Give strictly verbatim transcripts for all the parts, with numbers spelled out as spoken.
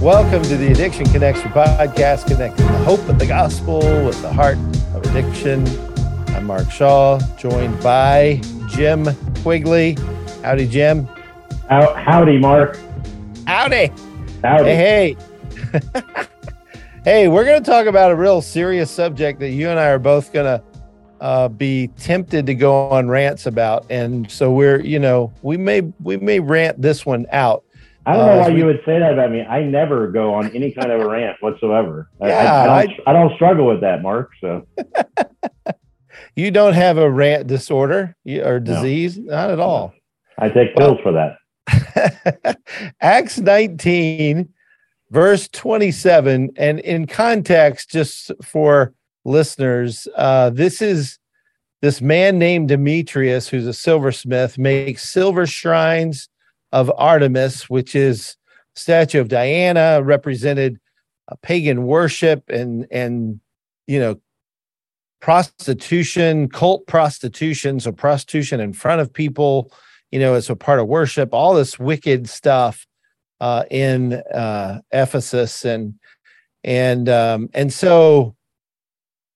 Welcome to the Addiction Connection podcast, connecting the hope of the gospel with the heart of addiction. I'm Mark Shaw, joined by Jim Quigley. Howdy, Jim. How, howdy, Mark. Howdy. Howdy. Hey, hey. Hey, we're going to talk about a real serious subject that you and I are both going to uh, be tempted to go on rants about. And so we're, you know, we may we may rant this one out. I don't know uh, why we, you would say that about me. I never go on any kind of a rant whatsoever. Yeah, I, I, don't, I, I don't struggle with that, Mark. So you don't have a rant disorder or disease? No. Not at all. I take pills well, for that. Acts nineteen. Verse twenty-seven, and in context, just for listeners, uh, this is this man named Demetrius, who's a silversmith, makes silver shrines of Artemis, which is a statue of Diana, represented uh, pagan worship and, and you know, prostitution, cult prostitution, so prostitution in front of people, you know, as a part of worship, all this wicked stuff. Uh, in uh, Ephesus, and and um, and so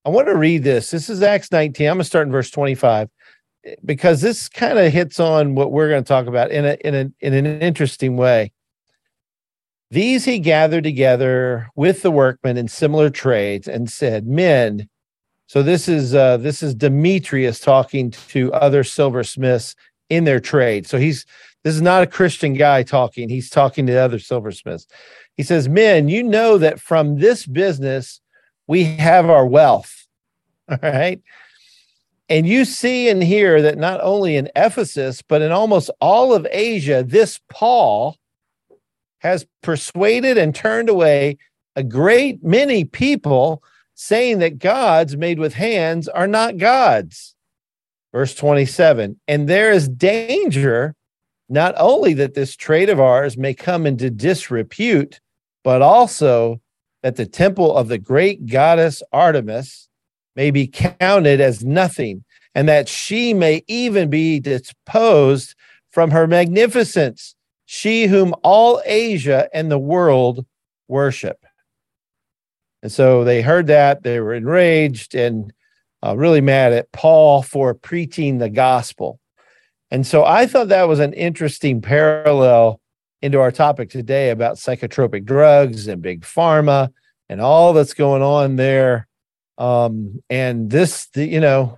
I want to read this. This is Acts nineteen. I'm going to start in verse twenty-five because this kind of hits on what we're going to talk about in a in a in an interesting way. These he gathered together with the workmen in similar trades and said, "Men," so this is uh, this is Demetrius talking to other silversmiths in their trade. So he's. This is not a Christian guy talking. He's talking to other silversmiths. He says, "Men, you know that from this business, we have our wealth." All right. "And you see and hear that not only in Ephesus, but in almost all of Asia, this Paul has persuaded and turned away a great many people, saying that gods made with hands are not gods." Verse twenty-seven, "And there is danger not only that this trade of ours may come into disrepute, but also that the temple of the great goddess Artemis may be counted as nothing, and that she may even be disposed from her magnificence, she whom all Asia and the world worship." And so they heard that, they were enraged and uh, really mad at Paul for preaching the gospel. And so I thought that was an interesting parallel into our topic today about psychotropic drugs and big pharma and all that's going on there. Um, and this, the, you know,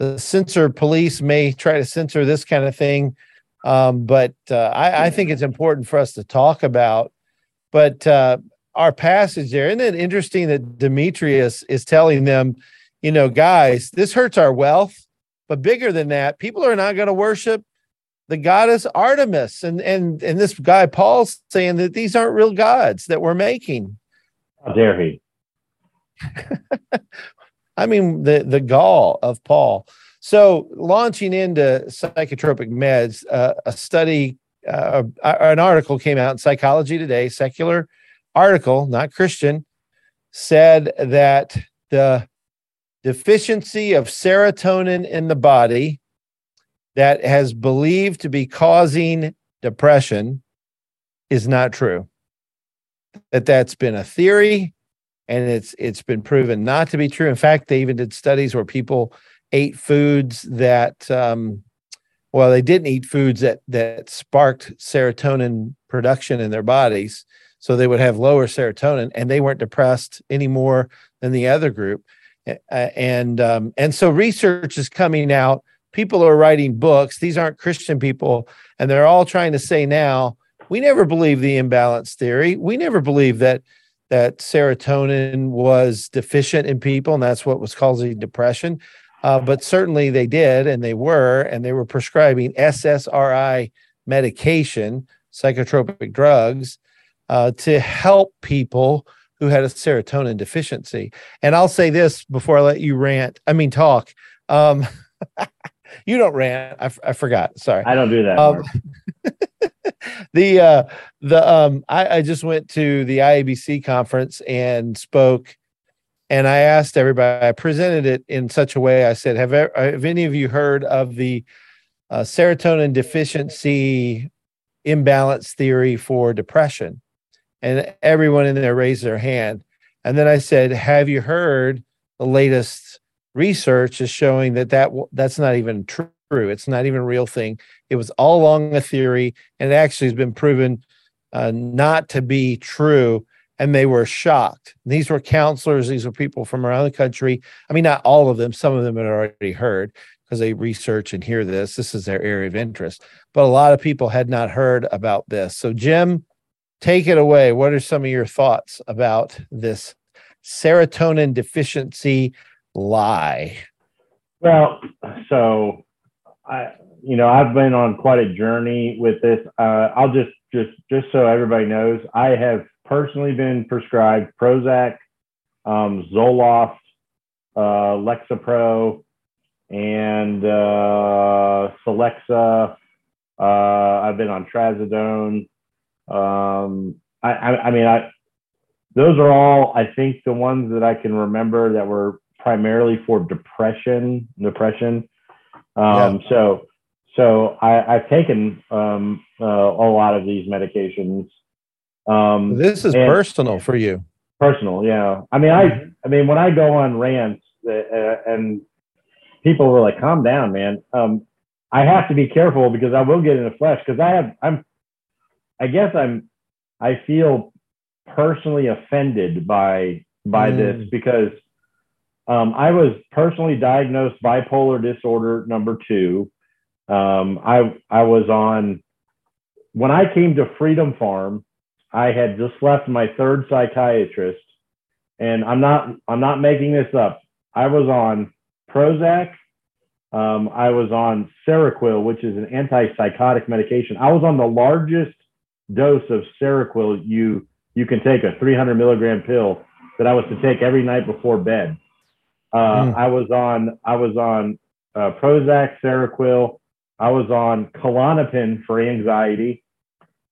the censor police may try to censor this kind of thing. Um, but uh, I, I think it's important for us to talk about. But uh, our passage there, isn't it interesting that Demetrius is telling them, you know, guys, this hurts our wealth. But bigger than that, people are not going to worship the goddess Artemis. And and and this guy, Paul's saying that these aren't real gods that we're making. How dare he? I mean, the, the gall of Paul. So launching into psychotropic meds, uh, a study, uh, an article came out in Psychology Today, secular article, not Christian, said that the deficiency of serotonin in the body that has believed to be causing depression is not true. That that's been a theory, and it's it's been proven not to be true. In fact, they even did studies where people ate foods that, um, well, they didn't eat foods that that sparked serotonin production in their bodies, so they would have lower serotonin, and they weren't depressed any more than the other group. And um, and so research is coming out. People are writing books. These aren't Christian people. And they're all trying to say now, we never believed the imbalance theory. We never believed that that serotonin was deficient in people, and that's what was causing depression. Uh, but certainly they did, and they were, and they were prescribing S S R I medication, psychotropic drugs, uh, to help people who had a serotonin deficiency. And I'll say this before I let you rant. I mean, talk. Um, you don't rant. I, f- I forgot. Sorry. I don't do that. Um, the uh, the um, I, I just went to the I A B C conference and spoke, and I asked everybody. I presented it in such a way. I said, "Have, ever, have any of you heard of the uh, serotonin deficiency imbalance theory for depression?" And everyone in there raised their hand. And then I said, have you heard the latest research is showing that, that that's not even true. It's not even a real thing. It was all along a theory, and it actually has been proven uh, not to be true. And they were shocked. These were counselors. These were people from around the country. I mean, not all of them. Some of them had already heard because they research and hear this. This is their area of interest. But a lot of people had not heard about this. So, Jim, take it away. What are some of your thoughts about this serotonin deficiency lie? Well, so I, you know, I've been on quite a journey with this. Uh, I'll just, just, just so everybody knows, I have personally been prescribed Prozac, um, Zoloft, uh, Lexapro, and uh, Celexa. Uh, I've been on Trazodone. Um, I, I, I mean, I, those are all, I think, the ones that I can remember that were primarily for depression, depression. Um, yeah. so, so I, I've taken, um, uh, a lot of these medications. Um, this is and, personal for you. Personal. Yeah. I mean, I, I mean, when I go on rants uh, and people were like, calm down, man. Um, I have to be careful because I will get in the flesh because I have, I'm, I guess I'm, I feel personally offended by, by mm. this because, um, I was personally diagnosed bipolar disorder number two. Um, I, I was on, when I came to Freedom Farm, I had just left my third psychiatrist, and I'm not, I'm not making this up. I was on Prozac. Um, I was on Seroquel, which is an antipsychotic medication. I was on the largest dose of Seroquel you you can take, a three hundred milligram pill that I was to take every night before bed. Uh, mm. I was on I was on uh, Prozac, Seroquel. I was on Klonopin for anxiety.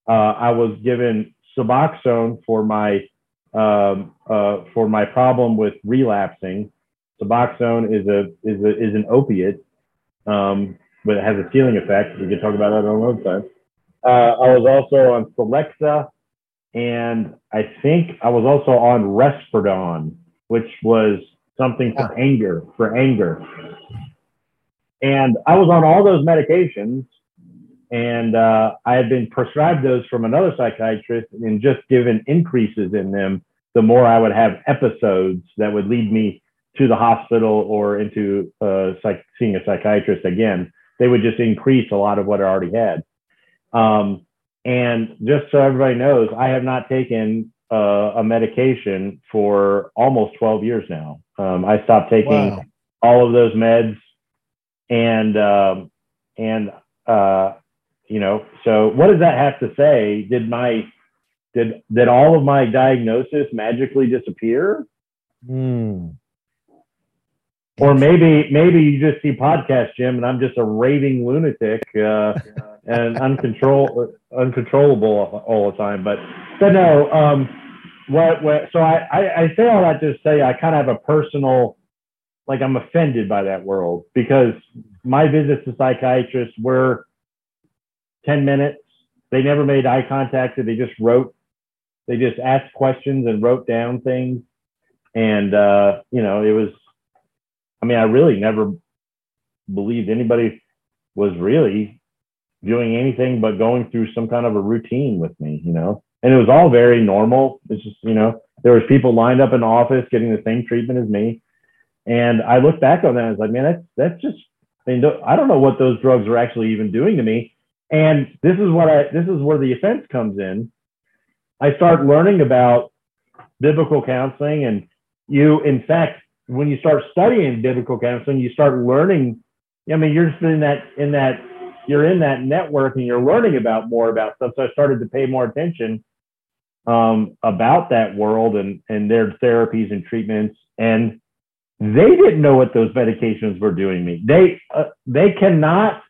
Uh, I was given Suboxone for my um, uh, for my problem with relapsing. Suboxone is a is a, is an opiate, um, but it has a healing effect. We can talk about that on another time. Uh, I was also on Celexa, and I think I was also on Respiridon, which was something for anger, for anger. And I was on all those medications, and uh, I had been prescribed those from another psychiatrist and just given increases in them the more I would have episodes that would lead me to the hospital or into uh, psych- seeing a psychiatrist again. They would just increase a lot of what I already had. Um, and just so everybody knows, I have not taken uh, a medication for almost twelve years now. Um, I stopped taking wow. all of those meds, and, um, and, uh, you know, so what does that have to say? Did my, did, did all of my diagnosis magically disappear? Mm. Or maybe, maybe you just see podcast Jim, and I'm just a raving lunatic, uh, and uncontrol uncontrollable all the time. But but no, um, what, what? So I, I, I say all that to say I kind of have a personal, like I'm offended by that world because my visits to psychiatrists were ten minutes. They never made eye contact. They just wrote, they just asked questions and wrote down things, and uh, you know it was. I mean, I really never believed anybody was really doing anything but going through some kind of a routine with me, you know, and it was all very normal. It's just, you know, there was people lined up in the office getting the same treatment as me. And I look back on that, and I was like, man, that's, that's just, I mean, I don't know what those drugs were actually even doing to me. And this is what I, this is where the offense comes in. I start learning about biblical counseling, and you, in fact, when you start studying biblical counseling, you start learning. I mean, you're just in that, in that, you're in that network, and you're learning about more about stuff. So I started to pay more attention um, about that world and, and their therapies and treatments. And they didn't know what those medications were doing me. They, uh, they cannot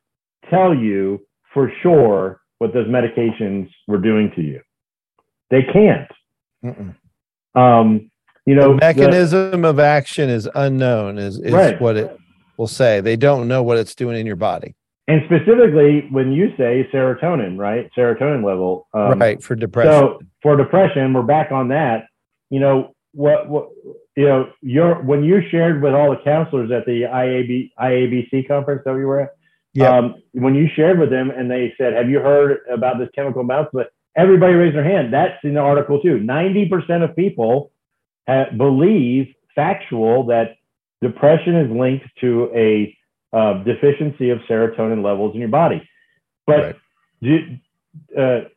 tell you for sure what those medications were doing to you. They can't. Mm-mm. Um, you know, the mechanism the, of action is unknown is, is right. what it will say. They don't know what it's doing in your body. And specifically when you say serotonin, right? Serotonin level. Um, right, for depression. So for depression, we're back on that. You know, what, what you know, your when you shared with all the counselors at the I A B, I A B C conference that we were at, yeah. um, when you shared with them and they said, have you heard about this chemical mouthfeel? Everybody raised their hand. That's in the article too. ninety percent of people have, believe factual that depression is linked to a Uh, deficiency of serotonin levels in your body. But right. uh,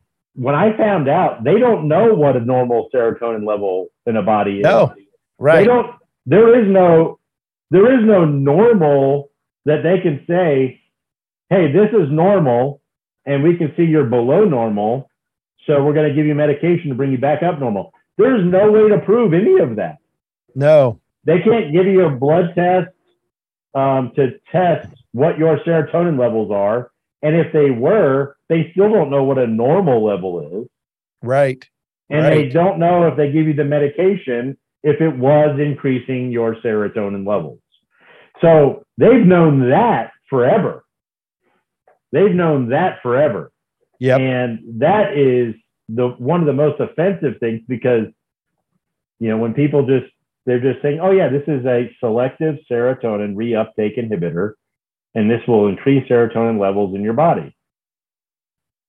when I found out, they don't know what a normal serotonin level in a body is. No, right. They don't, there is no, there is no normal that they can say, hey, this is normal, and we can see you're below normal, so we're going to give you medication to bring you back up normal. There's no way to prove any of that. No. They can't give you a blood test Um, to test what your serotonin levels are. And if they were, they still don't know what a normal level is. Right. And right. they don't know if they give you the medication, if it was increasing your serotonin levels. So they've known that forever. They've known that forever. Yep. And that is the one of the most offensive things, because, you know, when people just, they're just saying, oh, yeah, this is a selective serotonin reuptake inhibitor, and this will increase serotonin levels in your body.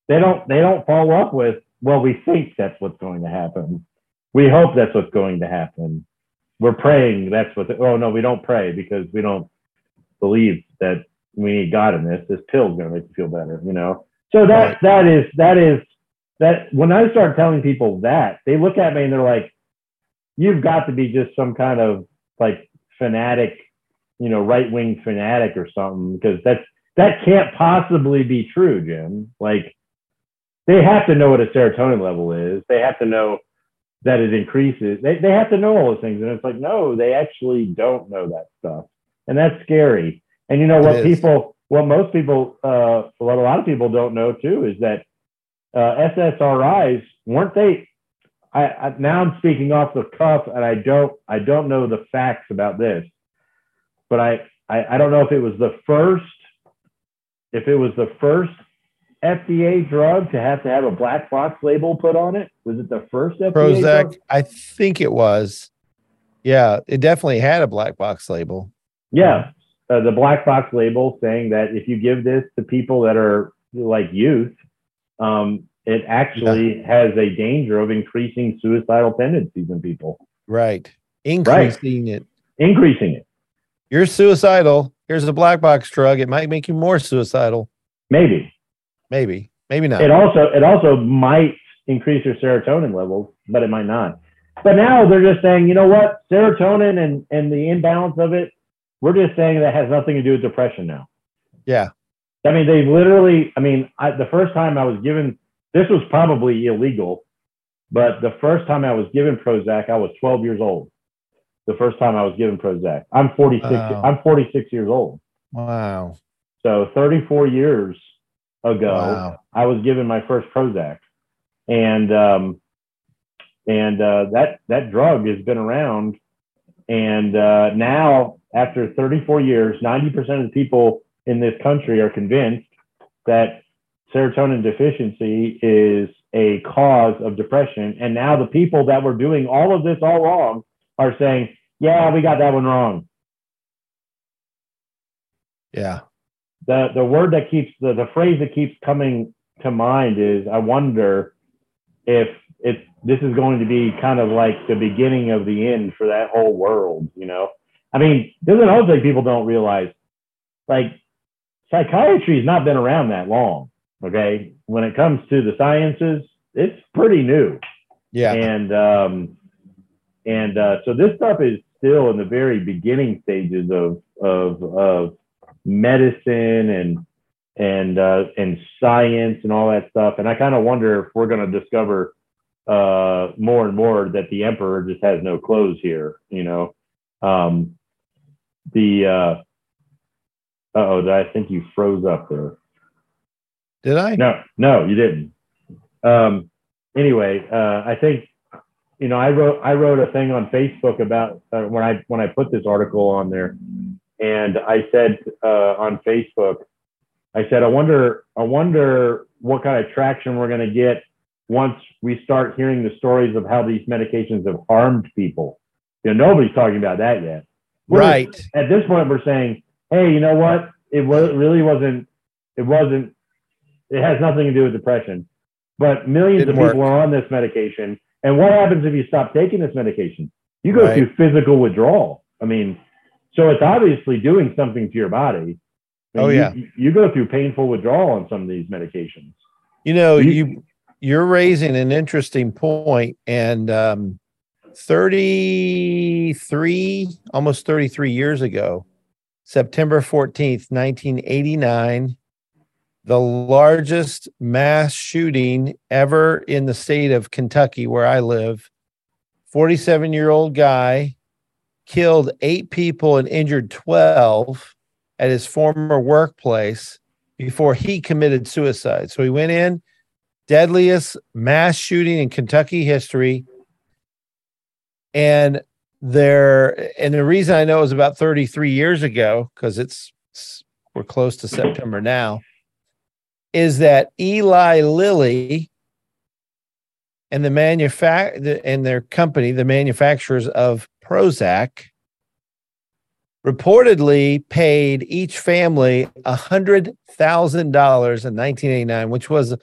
They don't they don't follow up with, well, we think that's what's going to happen. We hope that's what's going to happen. We're praying that's what, the, oh, no, we don't pray because we don't believe that we need God in this. This pill is going to make you feel better, you know? So that, right. that is, that is, that when I start telling people that, they look at me and they're like, you've got to be just some kind of like fanatic, you know, right-wing fanatic or something, because that's, that can't possibly be true, Jim. Like, they have to know what a serotonin level is. They have to know that it increases. They they have to know all those things. And it's like, no, they actually don't know that stuff. And that's scary. And you know what people, what most people, uh, what a lot of people don't know too, is that uh, S S R Is, weren't they, I, I, now I'm speaking off the cuff, and I don't I don't know the facts about this, but I, I, I don't know if it was the first if it was the first F D A drug to have to have a black box label put on it. Was it the first F D A Prozac? Drug? I think it was. Yeah, it definitely had a black box label. Yeah, uh, the black box label saying that if you give this to people that are like youth, um, it actually yeah. has a danger of increasing suicidal tendencies in people. Right. Increasing right. it. Increasing it. You're suicidal. Here's a black box drug. It might make you more suicidal. Maybe. Maybe. Maybe not. It also it also might increase your serotonin levels, but it might not. But now they're just saying, you know what? Serotonin and, and the imbalance of it, we're just saying that has nothing to do with depression now. Yeah. I mean, they literally, I mean, I, the first time I was given... This was probably illegal, but the first time I was given Prozac, I was twelve years old. The first time I was given Prozac, I'm forty-six. Wow. I'm forty-six years old. Wow! So thirty-four years ago, wow. I was given my first Prozac, and um, and uh, that that drug has been around, and uh, now after thirty-four years, ninety percent of the people in this country are convinced that serotonin deficiency is a cause of depression. And now the people that were doing all of this all wrong are saying, yeah, we got that one wrong. Yeah. The the word that keeps, the, the phrase that keeps coming to mind is, I wonder if it, this is going to be kind of like the beginning of the end for that whole world, you know? I mean, there's another thing people don't realize. Like, psychiatry has not been around that long. Okay. When it comes to the sciences, it's pretty new. Yeah. And, um, and, uh, so this stuff is still in the very beginning stages of, of, of medicine and, and, uh, and science and all that stuff. And I kind of wonder if we're going to discover, uh, more and more that the emperor just has no clothes here, you know, um, the, uh, uh-oh, I think you froze up there. Did I? No, no, you didn't. Um, anyway, uh, I think, you know, I wrote I wrote a thing on Facebook about uh, when I when I put this article on there, and I said uh, on Facebook, I said, I wonder, I wonder what kind of traction we're going to get once we start hearing the stories of how these medications have harmed people. You know, nobody's talking about that yet. We're right. Just, at this point, we're saying, hey, you know what? It was, really wasn't, it wasn't, it has nothing to do with depression. But millions Didn't of work. people are on this medication. And what happens if you stop taking this medication? You go right. through physical withdrawal. I mean, so it's obviously doing something to your body. I mean, oh, yeah. You, you go through painful withdrawal on some of these medications. You know, you, you, you're raising an interesting point. And um, thirty-three, almost thirty-three years ago, September fourteenth, nineteen eighty-nine, the largest mass shooting ever in the state of Kentucky, where I live, forty-seven-year-old guy killed eight people and injured twelve at his former workplace before he committed suicide. So he went in, deadliest mass shooting in Kentucky history. And there, and the reason I know is about thirty-three years ago, because it's, it's we're close to September now, is that Eli Lilly and the manufact and their company, the manufacturers of Prozac, reportedly paid each family a hundred thousand dollars in nineteen eighty-nine, which was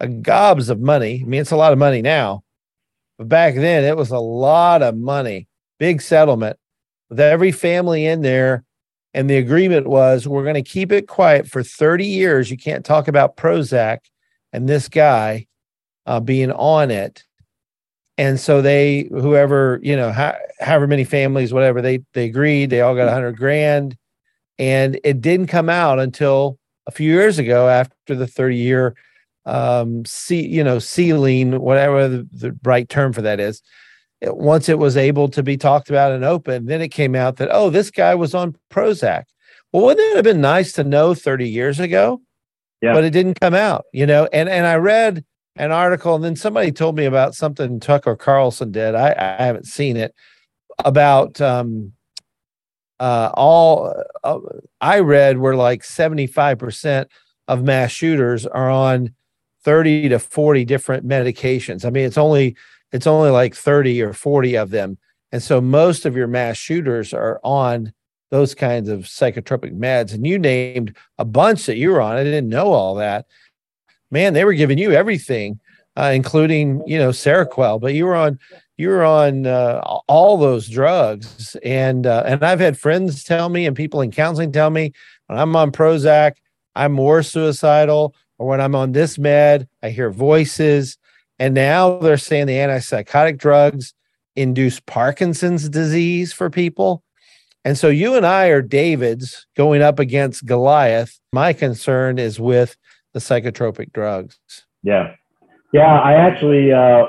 a gobs of money. I mean, it's a lot of money now, but back then it was a lot of money. Big settlement with every family in there. And the agreement was, we're going to keep it quiet for thirty years. You can't talk about Prozac and this guy uh, being on it. And so they, whoever, you know, how, however many families, whatever, they they agreed. They all got a hundred grand, and it didn't come out until a few years ago after the thirty-year, um, see, you know, sealing, whatever the, the right term for that is. It, once it was able to be talked about and open, then it came out that, oh, this guy was on Prozac. Well, wouldn't it have been nice to know thirty years ago? Yeah. But it didn't come out, you know. And and I read an article, and then somebody told me about something Tucker Carlson did. I, I haven't seen it, about um, uh, all uh, I read were like seventy-five percent of mass shooters are on thirty to forty different medications. I mean, it's only it's only like thirty or forty of them. And so most of your mass shooters are on those kinds of psychotropic meds. And you named a bunch that you were on. I didn't know all that. Man, they were giving you everything, uh, including, you know, Seroquel, but you were on, you were on uh, all those drugs. And, uh, and I've had friends tell me, and people in counseling tell me, when I'm on Prozac, I'm more suicidal, or when I'm on this med, I hear voices. And now they're saying the antipsychotic drugs induce Parkinson's disease for people. And so you and I are Davids going up against Goliath. My concern is with the psychotropic drugs. Yeah. Yeah. I actually, uh,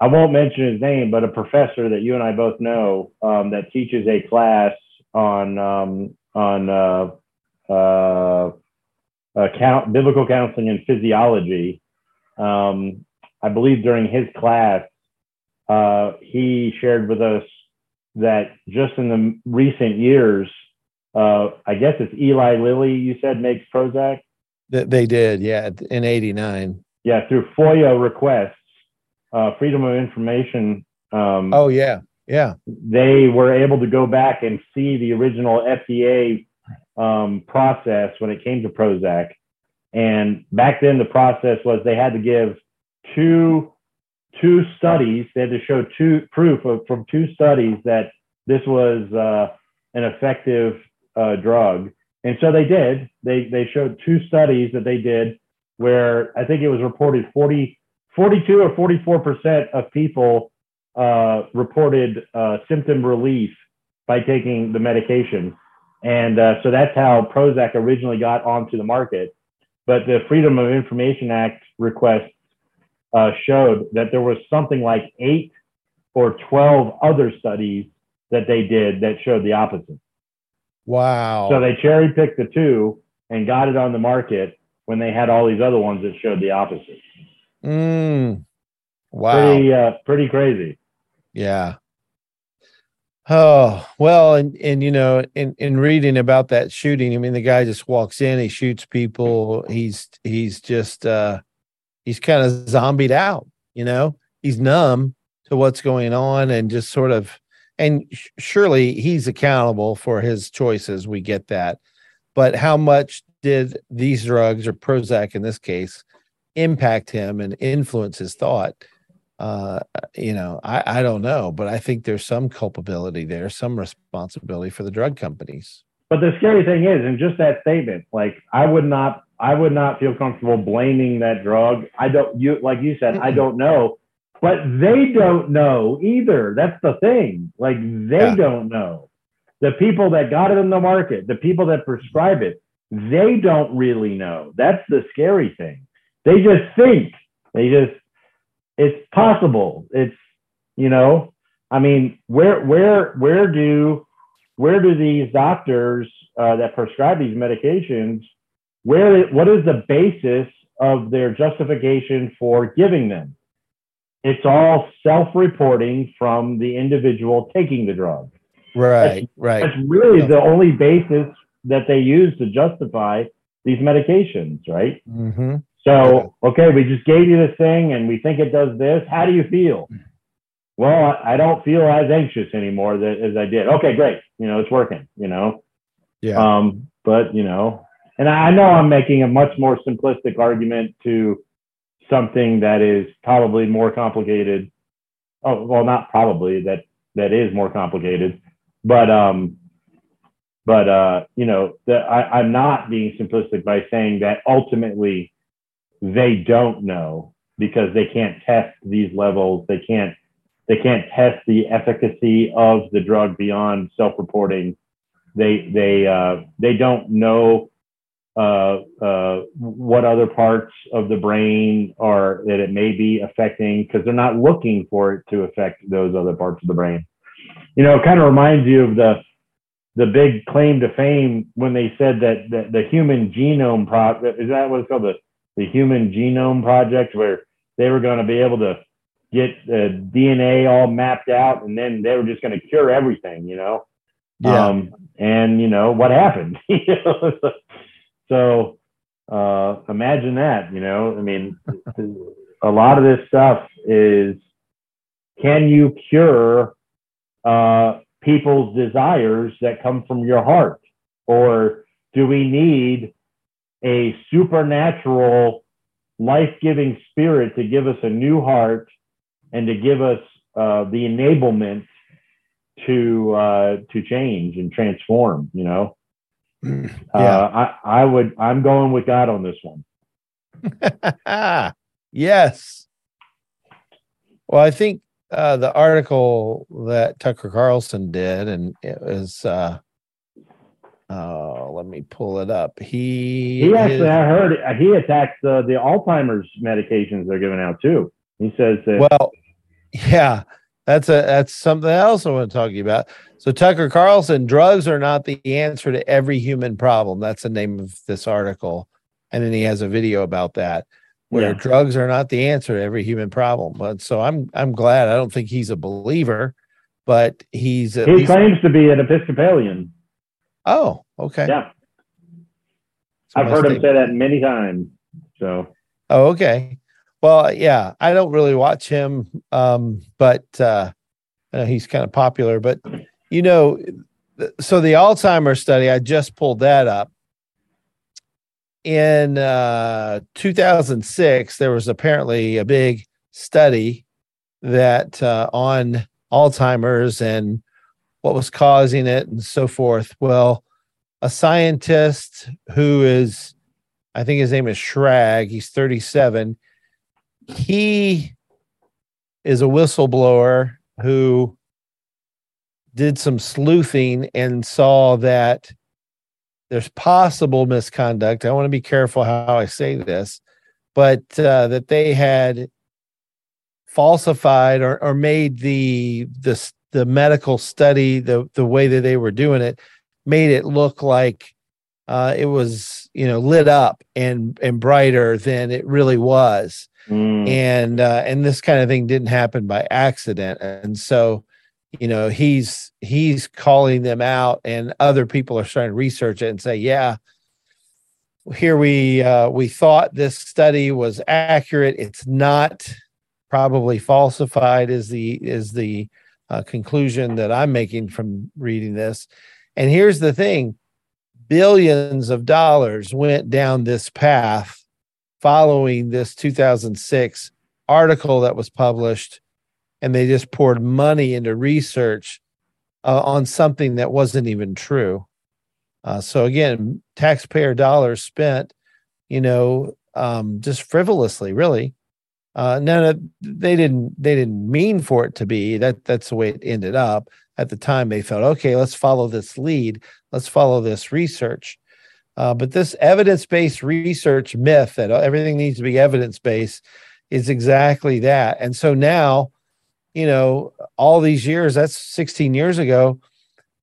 I won't mention his name, but a professor that you and I both know, um, that teaches a class on, um, on, uh, uh, uh count, biblical counseling and physiology. Um, I believe during his class, uh, he shared with us that just in the recent years, uh, I guess it's Eli Lilly, you said, makes Prozac. That they did, yeah, in eighty-nine. Yeah, through FOIA requests, uh, Freedom of Information. Um, oh, yeah, yeah. They were able to go back and see the original F D A um, process when it came to Prozac. And back then, the process was they had to give two two studies. They had to show two proof of, from two studies that this was uh, an effective uh, drug. And so they did. They they showed two studies that they did where I think it was reported forty, forty-two or forty-four percent of people uh, reported uh, symptom relief by taking the medication. And uh, so that's how Prozac originally got onto the market. But the Freedom of Information Act request uh, showed that there was something like eight or twelve other studies that they did that showed the opposite. Wow. So they cherry picked the two and got it on the market when they had all these other ones that showed the opposite. Mm. Wow. Pretty, uh, pretty crazy. Yeah. Oh, well, and, and you know, in, in reading about that shooting, I mean, the guy just walks in, he shoots people. He's, he's just, uh, he's kind of zombied out, you know, he's numb to what's going on and just sort of, and sh- surely he's accountable for his choices. We get that. But how much did these drugs, or Prozac in this case, impact him and influence his thought? Uh, you know, I, I don't know, but I think there's some culpability there, some responsibility for the drug companies. But the scary thing is, in just that statement, like I would not, I would not feel comfortable blaming that drug. I don't, you, like you said, mm-hmm. I don't know, but they don't know either. That's the thing. Like they yeah. don't know. The people that got it in the market, the people that prescribe it, they don't really know. That's the scary thing. They just think. They just. It's possible. It's, you know, I mean, where, where, where do, where do these doctors uh, that prescribe these medications, where, what is the basis of their justification for giving them? It's all self-reporting from the individual taking the drug. Right. That's, right. That's really the only basis that they use to justify these medications. Right. Mm-hmm. So, okay, we just gave you this thing and we think it does this. How do you feel? Well, I don't feel as anxious anymore as I did. Okay, great. You know, it's working, you know? Yeah. Um, but, you know, and I know I'm making a much more simplistic argument to something that is probably more complicated. Oh, well, not probably, that, that is more complicated, but, um, but, uh, you know, the, I, I'm not being simplistic by saying that ultimately they don't know, because they can't test these levels. They can't, they can't test the efficacy of the drug beyond self-reporting. They, they, uh, they don't know, uh, uh, what other parts of the brain are that it may be affecting, because they're not looking for it to affect those other parts of the brain. You know, it kind of reminds you of the, the big claim to fame when they said that the, the human genome project, is that what it's called? The, the Human Genome Project, where they were going to be able to get uh, D N A all mapped out, and then they were just going to cure everything, you know? Yeah. Um, and, you know, what happened? You know? So uh, imagine that, you know? I mean, a lot of this stuff is, can you cure uh, people's desires that come from your heart? Or do we need a supernatural, life-giving spirit to give us a new heart and to give us uh, the enablement to uh, to change and transform? You know, yeah. uh, I I would I'm going with God on this one. Yes. Well, I think uh, the article that Tucker Carlson did, and it was. Uh, Oh, let me pull it up. He he actually, his, I heard it, he attacked the, the Alzheimer's medications they're giving out too. He says that. Well, yeah, that's a that's something else I want to talk to you about. So Tucker Carlson, drugs are not the answer to every human problem. That's the name of this article, and then he has a video about that, where yeah. drugs are not the answer to every human problem. But so I'm I'm glad. I don't think he's a believer, but he's he least, claims to be an Episcopalian. Oh, okay. Yeah. I've heard him say that many times. So. Oh, okay. Well, yeah, I don't really watch him, um, but uh, I know he's kind of popular. But, you know, th- so the Alzheimer's study, I just pulled that up. In uh, two thousand six, there was apparently a big study that uh, on Alzheimer's and what was causing it and so forth. Well, a scientist who is, I think his name is Shrag, he's thirty-seven. He is a whistleblower who did some sleuthing and saw that there's possible misconduct. I want to be careful how I say this, but uh, that they had falsified or, or made the, the, the medical study, the the way that they were doing it, made it look like uh, it was, you know, lit up and and brighter than it really was. Mm. And uh, and this kind of thing didn't happen by accident. And so you know, he's he's calling them out, and other people are starting to research it and say, yeah, here we uh, we thought this study was accurate. It's not, probably falsified is the is the uh, conclusion that I'm making from reading this. And here's the thing. Billions of dollars went down this path following this two thousand six article that was published, and they just poured money into research uh, on something that wasn't even true. Uh, so again, taxpayer dollars spent, you know, um, just frivolously, really. Uh, no, no, they didn't. They didn't mean for it to be that. That's the way it ended up. At the time, they felt, okay, let's follow this lead. Let's follow this research. Uh, but this evidence-based research myth that everything needs to be evidence-based is exactly that. And so now, you know, all these years, that's sixteen years ago,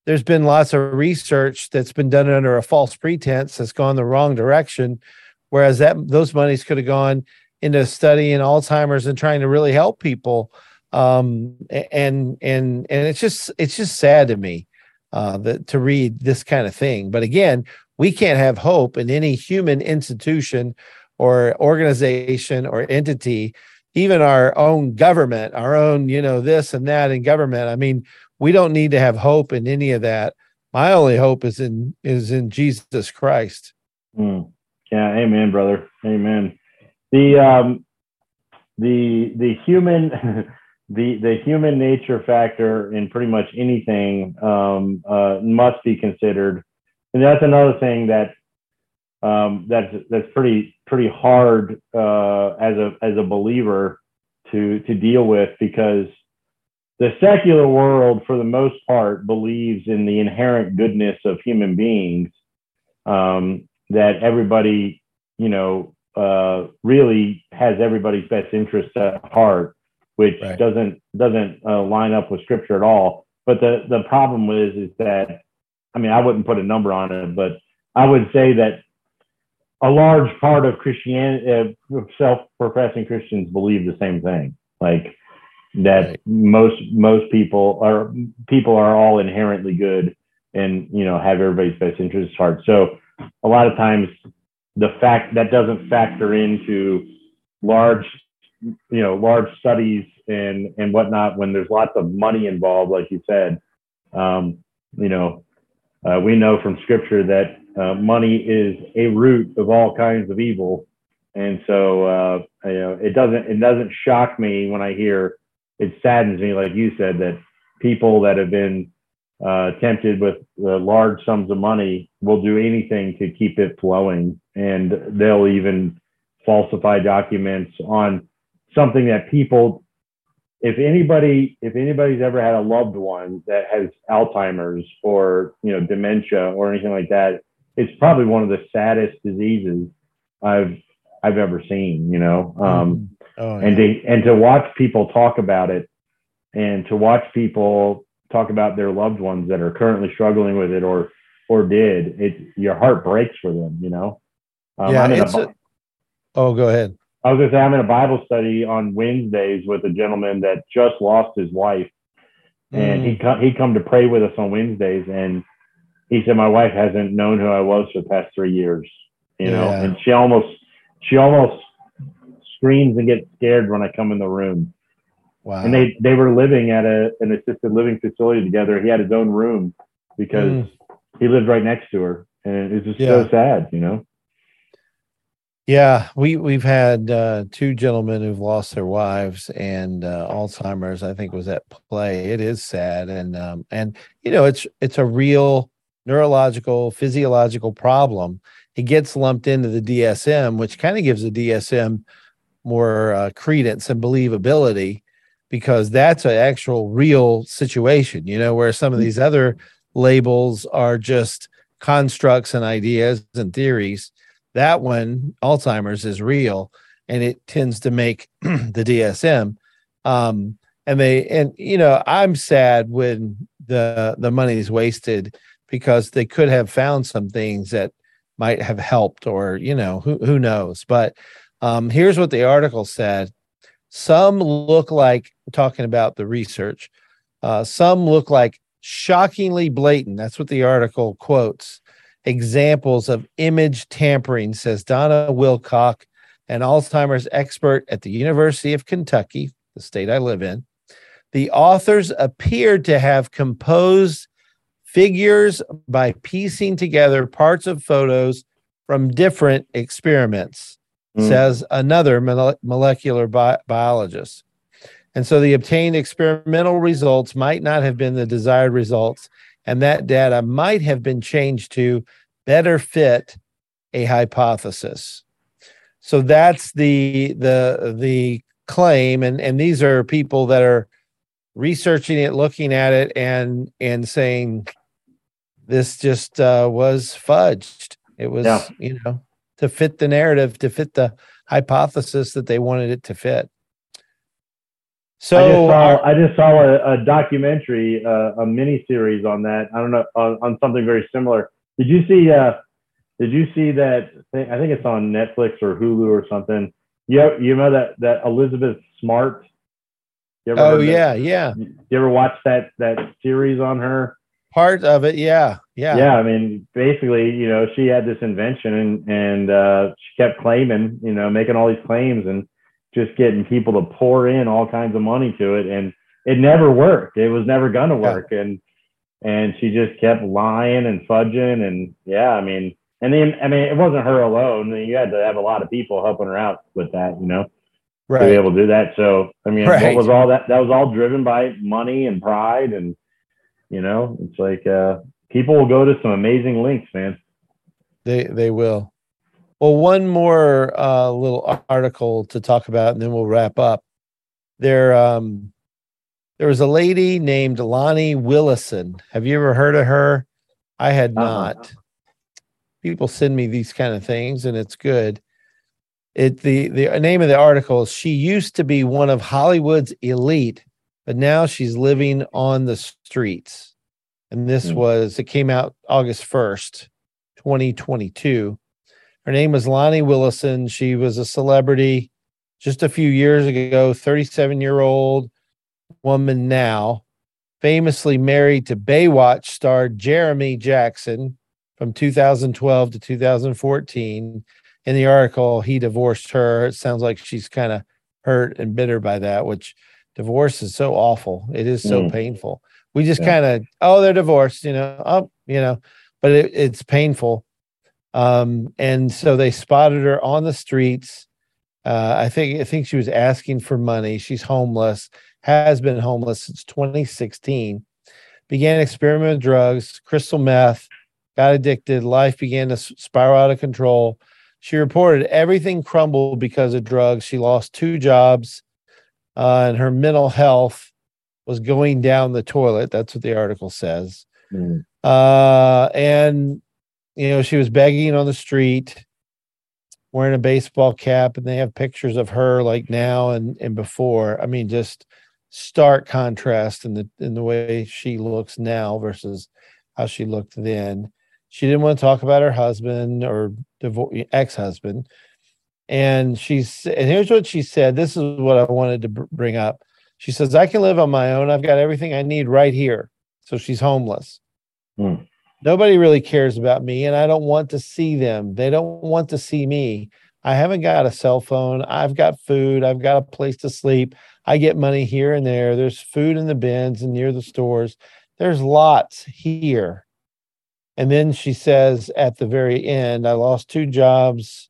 there's been lots of research that's been done under a false pretense that's gone the wrong direction, whereas that those monies could have gone into studying Alzheimer's and trying to really help people, um, and and and it's just it's just sad to me uh, that to read this kind of thing. But again, we can't have hope in any human institution or organization or entity, even our own government, our own you know this and that in government. I mean, we don't need to have hope in any of that. My only hope is in is in Jesus Christ. Mm. Yeah, amen, brother. Amen. The um, the the human the the human nature factor in pretty much anything um, uh, must be considered, and that's another thing that um, that's that's pretty pretty hard uh, as a as a believer to to deal with, because the secular world for the most part believes in the inherent goodness of human beings, um, that everybody you know. Uh, really has everybody's best interests at heart, which right. doesn't doesn't uh, line up with Scripture at all. But the the problem is is that, I mean, I wouldn't put a number on it, but I would say that a large part of Christianity, uh, self-professing Christians, believe the same thing, like that right. most most people are people are all inherently good and you know have everybody's best interests at heart. So a lot of times, the fact that doesn't factor into large, you know, large studies and, and whatnot, when there's lots of money involved, like you said, um, you know, uh, we know from Scripture that uh, money is a root of all kinds of evil. And so, uh, you know, it doesn't, it doesn't shock me when I hear, it saddens me, like you said, that people that have been uh, tempted with uh, large sums of money will do anything to keep it flowing. And they'll even falsify documents on something that people, if anybody, if anybody's ever had a loved one that has Alzheimer's or, you know, dementia or anything like that, it's probably one of the saddest diseases I've, I've ever seen, you know? Um, oh, yeah. and to, and to watch people talk about it and to watch people talk about their loved ones that are currently struggling with it or, or did it, your heart breaks for them, you know? Um, yeah, I'm in a, a, oh, go ahead. I was going to say, I'm in a Bible study on Wednesdays with a gentleman that just lost his wife, mm. and he come, he come to pray with us on Wednesdays, and he said, "My wife hasn't known who I was for the past three years, you yeah. know, and she almost she almost screams and gets scared when I come in the room." Wow. And they they were living at a an assisted living facility together. He had his own room because mm. he lived right next to her, and it's just yeah. so sad, you know. Yeah, we, we've had uh, two gentlemen who've lost their wives, and uh, Alzheimer's, I think, was at play. It is sad. And, um, and you know, it's it's a real neurological, physiological problem. It gets lumped into the D S M, which kind of gives the D S M more uh, credence and believability, because that's an actual real situation, you know, where some of these other labels are just constructs and ideas and theories. That one, Alzheimer's, is real, and it tends to make the D S M. Um, and they, and you know, I'm sad when the the money is wasted, because they could have found some things that might have helped, or you know, who who knows. But um, here's what the article said: some look like, talking about the research, Uh, some look like shockingly blatant, that's what the article quotes, examples of image tampering, says Donna Wilcock, an Alzheimer's expert at the University of Kentucky, the state I live in. The authors appeared to have composed figures by piecing together parts of photos from different experiments, mm. says another mole- molecular bi- biologist. And so the obtained experimental results might not have been the desired results, and that data might have been changed to better fit a hypothesis. So that's the the the claim, and, and these are people that are researching it, looking at it, and and saying this just uh, was fudged. It was, yeah. you know, to fit the narrative, to fit the hypothesis that they wanted it to fit. So I just saw, our, I just saw a, a documentary, uh, a miniseries on that. I don't know, on, on something very similar. Did you see? Uh, did you see that thing? I think it's on Netflix or Hulu or something. You you know that that Elizabeth Smart. Oh yeah, that? yeah. You ever watch that that series on her? Part of it, yeah, yeah. Yeah, I mean, basically, you know, she had this invention and and uh, she kept claiming, you know, making all these claims and just getting people to pour in all kinds of money to it, and it never worked. It was never going to work, yeah. and and she just kept lying and fudging, and yeah, I mean, and then I mean, it wasn't her alone. You had to have a lot of people helping her out with that, you know. Right. To be able to do that. So, I mean, right. what was all that? That was all driven by money and pride. And, you know, it's like uh, people will go to some amazing lengths, man. They they will. Well, one more uh, little article to talk about, and then we'll wrap up. There, um, there was a lady named Loni Willison. Have you ever heard of her? I had not. Uh-huh. People send me these kind of things, and it's good. It, the, the name of the article is she used to be one of Hollywood's elite, but now she's living on the streets. And this mm-hmm. was, it came out August first, twenty twenty-two. Her name was Loni Willison. She was a celebrity just a few years ago, thirty-seven-year-old woman now, famously married to Baywatch star Jeremy Jackson from two thousand twelve to two thousand fourteen. In the article, he divorced her. It sounds like she's kind of hurt and bitter by that, which divorce is so awful. It is so mm. painful. We just yeah. kind of, oh, they're divorced, you know, oh, you know, but it, it's painful. Um, and so they spotted her on the streets. Uh, I think I think she was asking for money. She's homeless, has been homeless since twenty sixteen, began experimenting with drugs, crystal meth, got addicted. Life began to spiral out of control. She reported everything crumbled because of drugs. She lost two jobs, uh, and her mental health was going down the toilet. That's what the article says. Mm. Uh, and, you know, she was begging on the street, wearing a baseball cap, and they have pictures of her like now and, and before. I mean, just stark contrast in the in the way she looks now versus how she looked then. She didn't want to talk about her husband or divorce, ex-husband. And she's, and here's what she said. This is what I wanted to bring up. She says, I can live on my own. I've got everything I need right here. So she's homeless. Mm. Nobody really cares about me, and I don't want to see them. They don't want to see me. I haven't got a cell phone. I've got food. I've got a place to sleep. I get money here and there. There's food in the bins and near the stores. There's lots here. And then she says at the very end, I lost two jobs.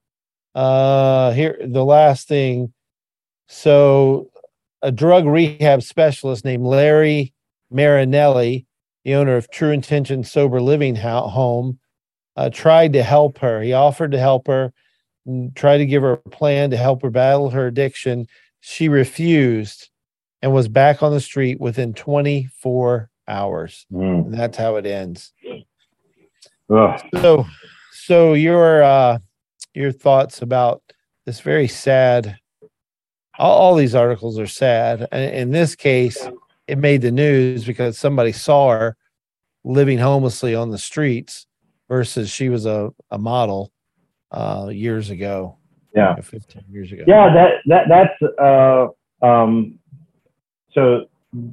Uh, here, the last thing. So a drug rehab specialist named Larry Marinelli, the owner of True Intention Sober Living Home, uh, tried to help her. He offered to help her, tried to give her a plan to help her battle her addiction. She refused and was back on the street within twenty-four hours. Mm. And that's how it ends. Ugh. So, so your uh, your thoughts about this very sad. All, all these articles are sad. And in this case, it made the news because somebody saw her living homelessly on the streets, versus she was a a model uh, years ago. Yeah, you know, fifteen years ago. Yeah, that that that's uh, um. So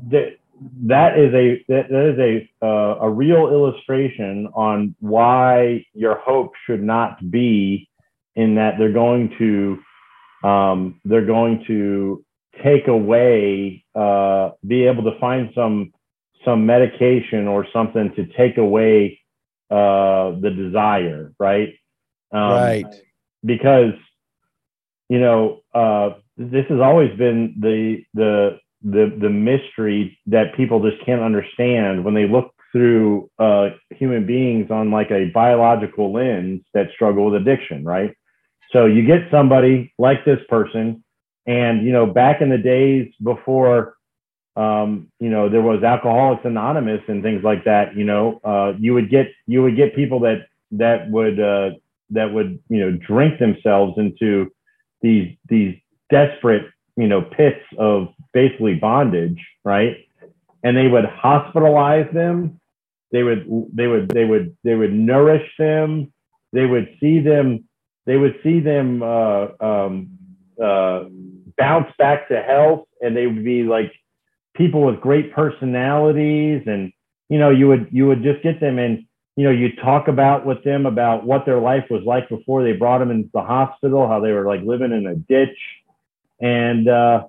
the that is a that, that is a uh, a real illustration on why your hope should not be in that they're going to um, they're going to take away uh, be able to find some some medication or something to take away uh, the desire, right? Um, right. Because you know uh, this has always been the the the the mystery that people just can't understand when they look through uh, human beings on like a biological lens that struggle with addiction, right? So you get somebody like this person, and you know back in the days before um, you know there was Alcoholics Anonymous and things like that, you know uh, you would get you would get people that that would uh, that would you know drink themselves into these these desperate you know pits of basically bondage, right? And they would hospitalize them. They would, they would, they would, they would nourish them. They would see them, they would see them uh, um, uh, bounce back to health, and they would be like people with great personalities. And you know, you would, you would just get them, and you know, you talk about with them about what their life was like before they brought them into the hospital, how they were like living in a ditch, and uh,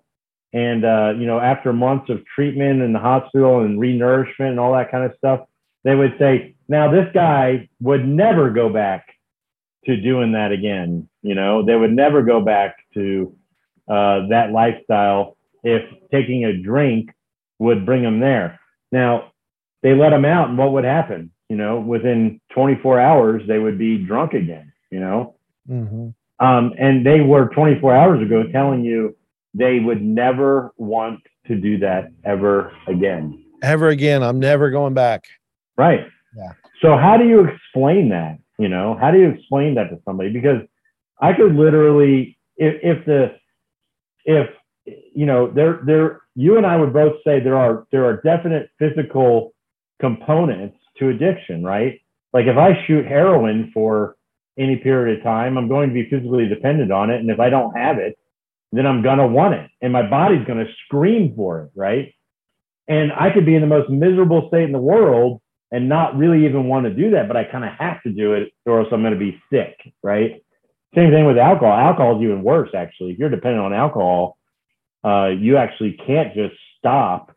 And, uh, you know, after months of treatment in the hospital and renourishment and all that kind of stuff, they would say, now this guy would never go back to doing that again. You know, they would never go back to uh, that lifestyle if taking a drink would bring them there. Now, they let them out, and what would happen? You know, within twenty-four hours, they would be drunk again, you know. Mm-hmm. Um, and they were twenty-four hours ago telling you, they would never want to do that ever again. Ever again. I'm never going back. Right. Yeah. So how do you explain that? You know, how do you explain that to somebody? Because I could literally, if, if the, if, you know, there, there, you and I would both say there are, there are definite physical components to addiction, right? Like if I shoot heroin for any period of time, I'm going to be physically dependent on it. And if I don't have it, then I'm going to want it, and my body's going to scream for it, right? And I could be in the most miserable state in the world and not really even want to do that, but I kind of have to do it or else I'm going to be sick, right? Same thing with alcohol. Alcohol is even worse, actually. If you're dependent on alcohol, uh, you actually can't just stop.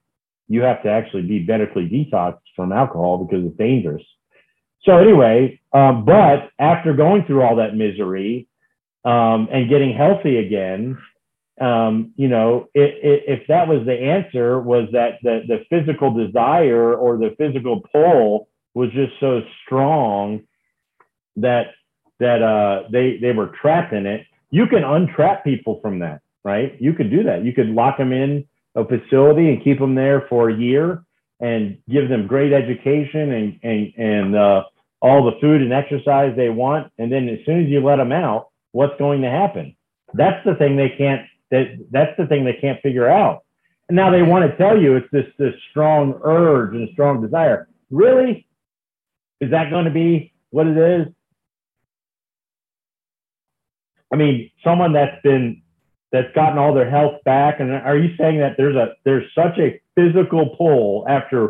You have to actually be medically detoxed from alcohol because it's dangerous. So anyway, um, but after going through all that misery um, and getting healthy again, Um, you know, it, it, if that was the answer, was that the, the physical desire or the physical pull was just so strong that that uh, they they were trapped in it. You can untrap people from that, right? You could do that. You could lock them in a facility and keep them there for a year and give them great education and and and uh, all the food and exercise they want. And then as soon as you let them out, what's going to happen? That's the thing they can't. That, that's the thing they can't figure out. And now they want to tell you it's this this strong urge and strong desire. Really? Is that going to be what it is? I mean, someone that's been that's gotten all their health back, and are you saying that there's a there's such a physical pull after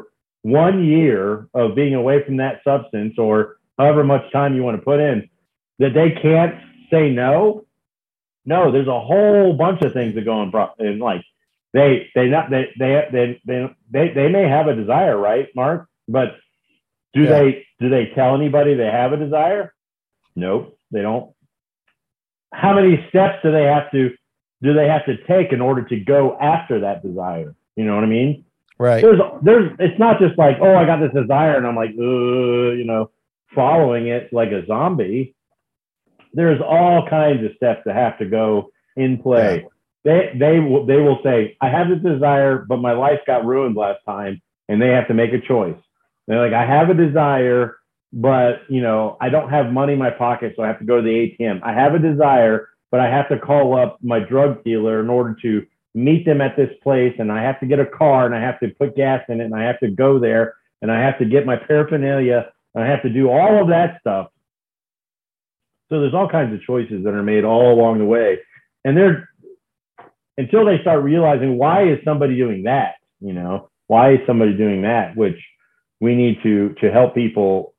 one year of being away from that substance or however much time you want to put in that they can't say no? No, there's a whole bunch of things that go on in life. They they not they they they they they, they may have a desire, right, Mark? But do yeah. they do they tell anybody they have a desire? Nope, they don't. How many steps do they have to do they have to take in order to go after that desire? You know what I mean? Right. There's there's it's not just like, oh, I got this desire and I'm like, you know, following it like a zombie. There's all kinds of steps that have to go in play. Yeah. They they will they will say, I have this desire, but my life got ruined last time, and they have to make a choice. They're like, I have a desire, but you know, I don't have money in my pocket, so I have to go to the A T M. I have a desire, but I have to call up my drug dealer in order to meet them at this place, and I have to get a car, and I have to put gas in it, and I have to go there, and I have to get my paraphernalia, and I have to do all of that stuff. So there's all kinds of choices that are made all along the way. And they're, until they start realizing why is somebody doing that, you know, Why is somebody doing that? Which we need to to help people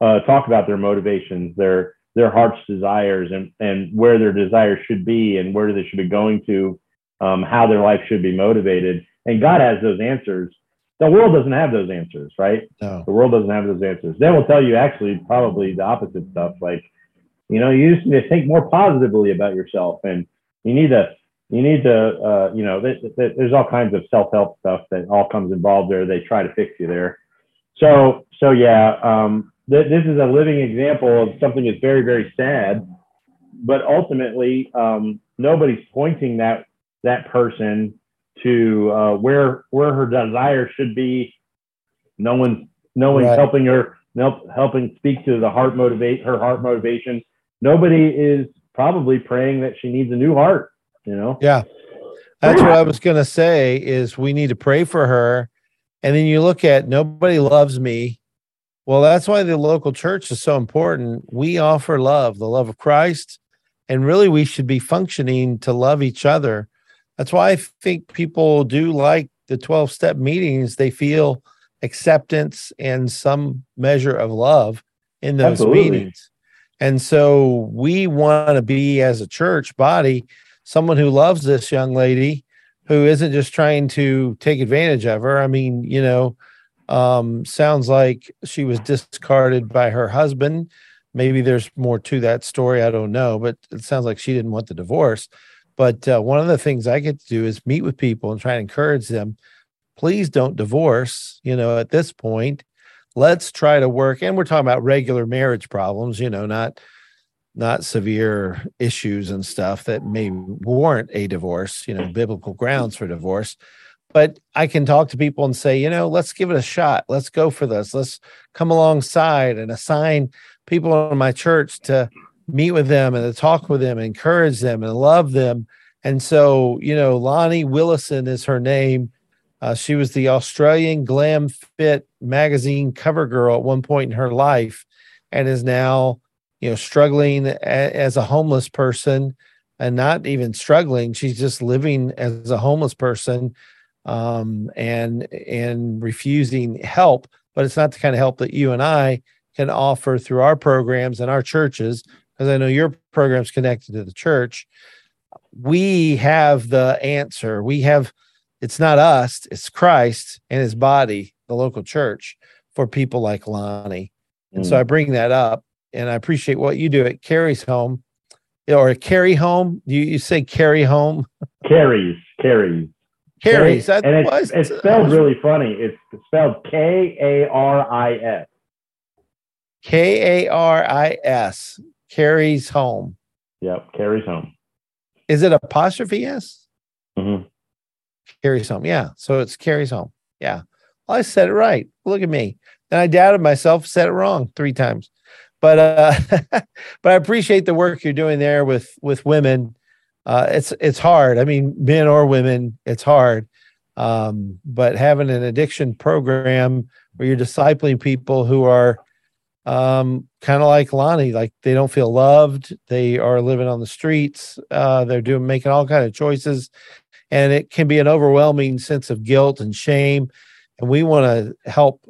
uh, talk about their motivations, their their heart's desires, and and where their desires should be, and where they should be going to, um, how their life should be motivated. And God has those answers. The world doesn't have those answers, right? No. The world doesn't have those answers. They will tell you actually probably the opposite stuff. Like, you know, you just need to think more positively about yourself, and you need to, you need to, uh, you know, th- th- there's all kinds of self-help stuff that all comes involved there. They try to fix you there. So, so yeah, um, th- this is a living example of something that's very, very sad, but ultimately um, nobody's pointing that, that person to uh, where where her desire should be. No one's no one's right. helping her help, helping speak to the heart motivate her heart motivation. Nobody is probably praying that she needs a new heart. You know. Yeah, that's what I was gonna say. Is we need to pray for her, and then you look at nobody loves me. Well, that's why the local church is so important. We offer love, the love of Christ, and really we should be functioning to love each other. That's why I think people do like the twelve-step meetings. They feel acceptance and some measure of love in those Absolutely. meetings. And so we want to be, as a church body, someone who loves this young lady, who isn't just trying to take advantage of her. I mean, you know, um, sounds like she was discarded by her husband. Maybe there's more to that story. I don't know, but it sounds like she didn't want the divorce. But uh, one of the things I get to do is meet with people and try to encourage them. Please don't divorce, you know, at this point. Let's try to work. And we're talking about regular marriage problems, you know, not not severe issues and stuff that may warrant a divorce, you know, biblical grounds for divorce. But I can talk to people and say, you know, let's give it a shot. Let's go for this. Let's come alongside and assign people in my church to meet with them and to talk with them, encourage them and love them. And so, you know, Loni Willison is her name. Uh, she was the Australian Glam Fit magazine cover girl at one point in her life and is now, you know, struggling a- as a homeless person, and not even struggling. She's just living as a homeless person um, and, and refusing help, but it's not the kind of help that you and I can offer through our programs and our churches. Because I know your program's connected to the church. We have the answer. We have, it's not us, it's Christ and his body, the local church, for people like Loni. And mm. so I bring that up, and I appreciate what you do at Karis Home, or at Karis Home. You, you say Karis Home? Karis, Karis. Karis. Karis. And it's, it's spelled was, really funny. It's spelled K A R I S. K A R I S. Karis Home. Yep, Karis Home. Is it apostrophe S? Mm-hmm. Karis Home, yeah. So it's Karis Home, yeah. Well, I said it right. Look at me. And I doubted myself, said it wrong three times. But uh, but I appreciate the work you're doing there with with women. Uh, it's it's hard. I mean, men or women, it's hard. Um, but having an addiction program where you're discipling people who are um kind of like Loni, like they don't feel loved, they are living on the streets, uh they're doing making all kinds of choices, and it can be an overwhelming sense of guilt and shame, and we want to help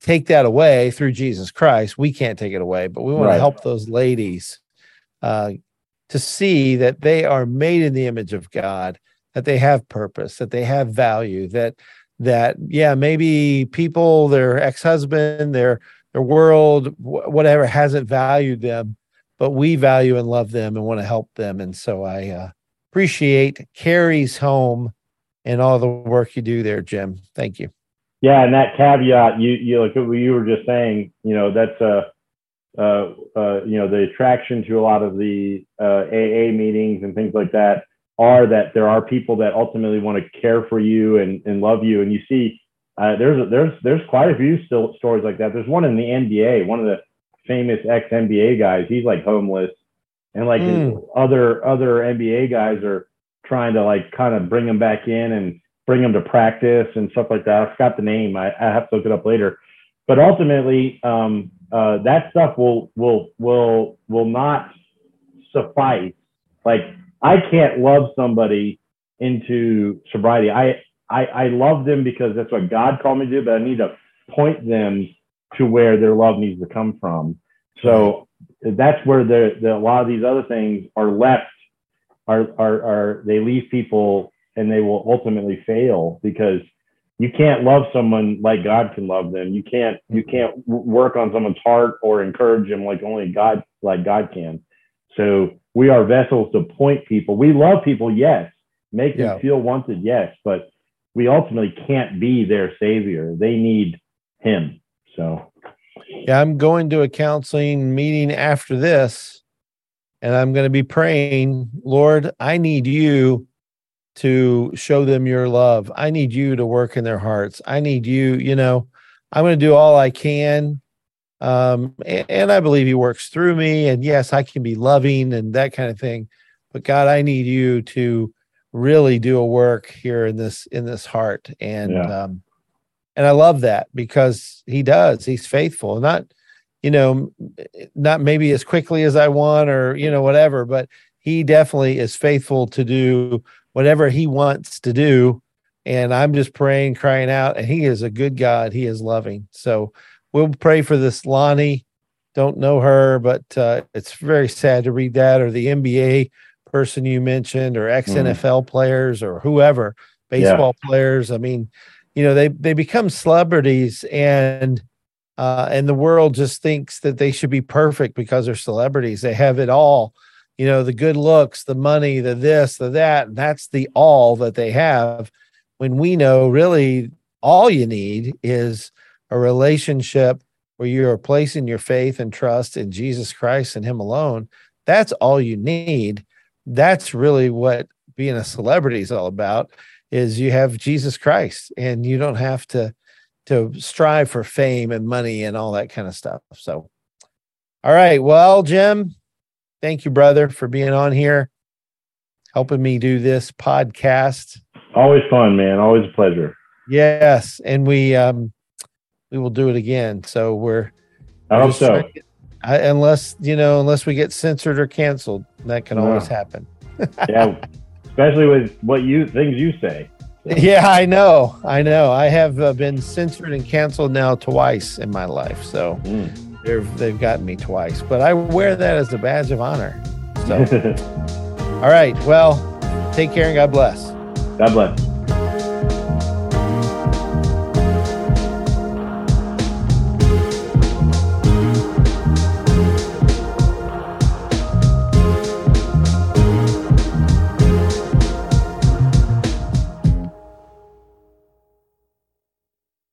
take that away through Jesus Christ. We can't take it away, but we want right. to help those ladies uh to see that they are made in the image of God, that they have purpose, that they have value, that that yeah maybe people, their ex-husband, their their world, whatever, hasn't valued them, but we value and love them and want to help them. And so I uh, appreciate Karis Home and all the work you do there, Jim. Thank you. Yeah, and that caveat, you you like you were just saying, you know, that's a uh, uh, uh, you know, the attraction to a lot of the uh, A A meetings and things like that are that there are people that ultimately want to care for you and and love you, and you see. Uh, there's a, there's there's quite a few still stories like that. There's one in the N B A, one of the famous ex-N B A guys. He's like homeless, and like mm. his other other N B A guys are trying to like kind of bring him back in and bring him to practice and stuff like that. I forgot the name. I, I have to look it up later. But ultimately, um, uh, that stuff will will will will not suffice. Like I can't love somebody into sobriety. I I, I love them because that's what God called me to do, but I need to point them to where their love needs to come from. So that's where the, the, a lot of these other things are left, are, are, are they leave people and they will ultimately fail, because you can't love someone like God can love them. You can't, you can't work on someone's heart or encourage them like only God, like God can. So we are vessels to point people. We love people. Yes. Make yeah. them feel wanted. Yes. But we ultimately can't be their savior. They need him. So, yeah, I'm going to a counseling meeting after this, and I'm going to be praying, Lord, I need you to show them your love. I need you to work in their hearts. I need you, you know, I'm going to do all I can. Um, and, and I believe he works through me, and yes, I can be loving and that kind of thing, but God, I need you to really do a work here in this, in this heart. And, yeah. um, And I love that, because he does. He's faithful. Not, you know, not maybe as quickly as I want, or, you know, whatever, but he definitely is faithful to do whatever he wants to do. And I'm just praying, crying out, and he is a good God. He is loving. So we'll pray for this Loni. Don't know her, but uh, it's very sad to read that, or the N B A person you mentioned, or ex-N F L mm. players, or whoever, baseball yeah. players. I mean, you know, they, they become celebrities, and uh, and the world just thinks that they should be perfect because they're celebrities. They have it all, you know, the good looks, the money, the this, the that. That's the all that they have, when we know really all you need is a relationship where you are placing your faith and trust in Jesus Christ and him alone. That's all you need. That's really what being a celebrity is all about. Is you have Jesus Christ, and you don't have to to strive for fame and money and all that kind of stuff. So, all right. Well, Jim, thank you, brother, for being on here, helping me do this podcast. Always fun, man. Always a pleasure. Yes. And we um, we will do it again. So we're... I hope so. Get, I, unless, you know, unless we get censored or canceled, that can no. always happen. Yeah. Especially with what you things you say. So. Yeah, I know. I know. I have uh, been censored and canceled now twice in my life. So mm. they've they've gotten me twice, but I wear that as a badge of honor. So, all right. Well, take care and God bless. God bless.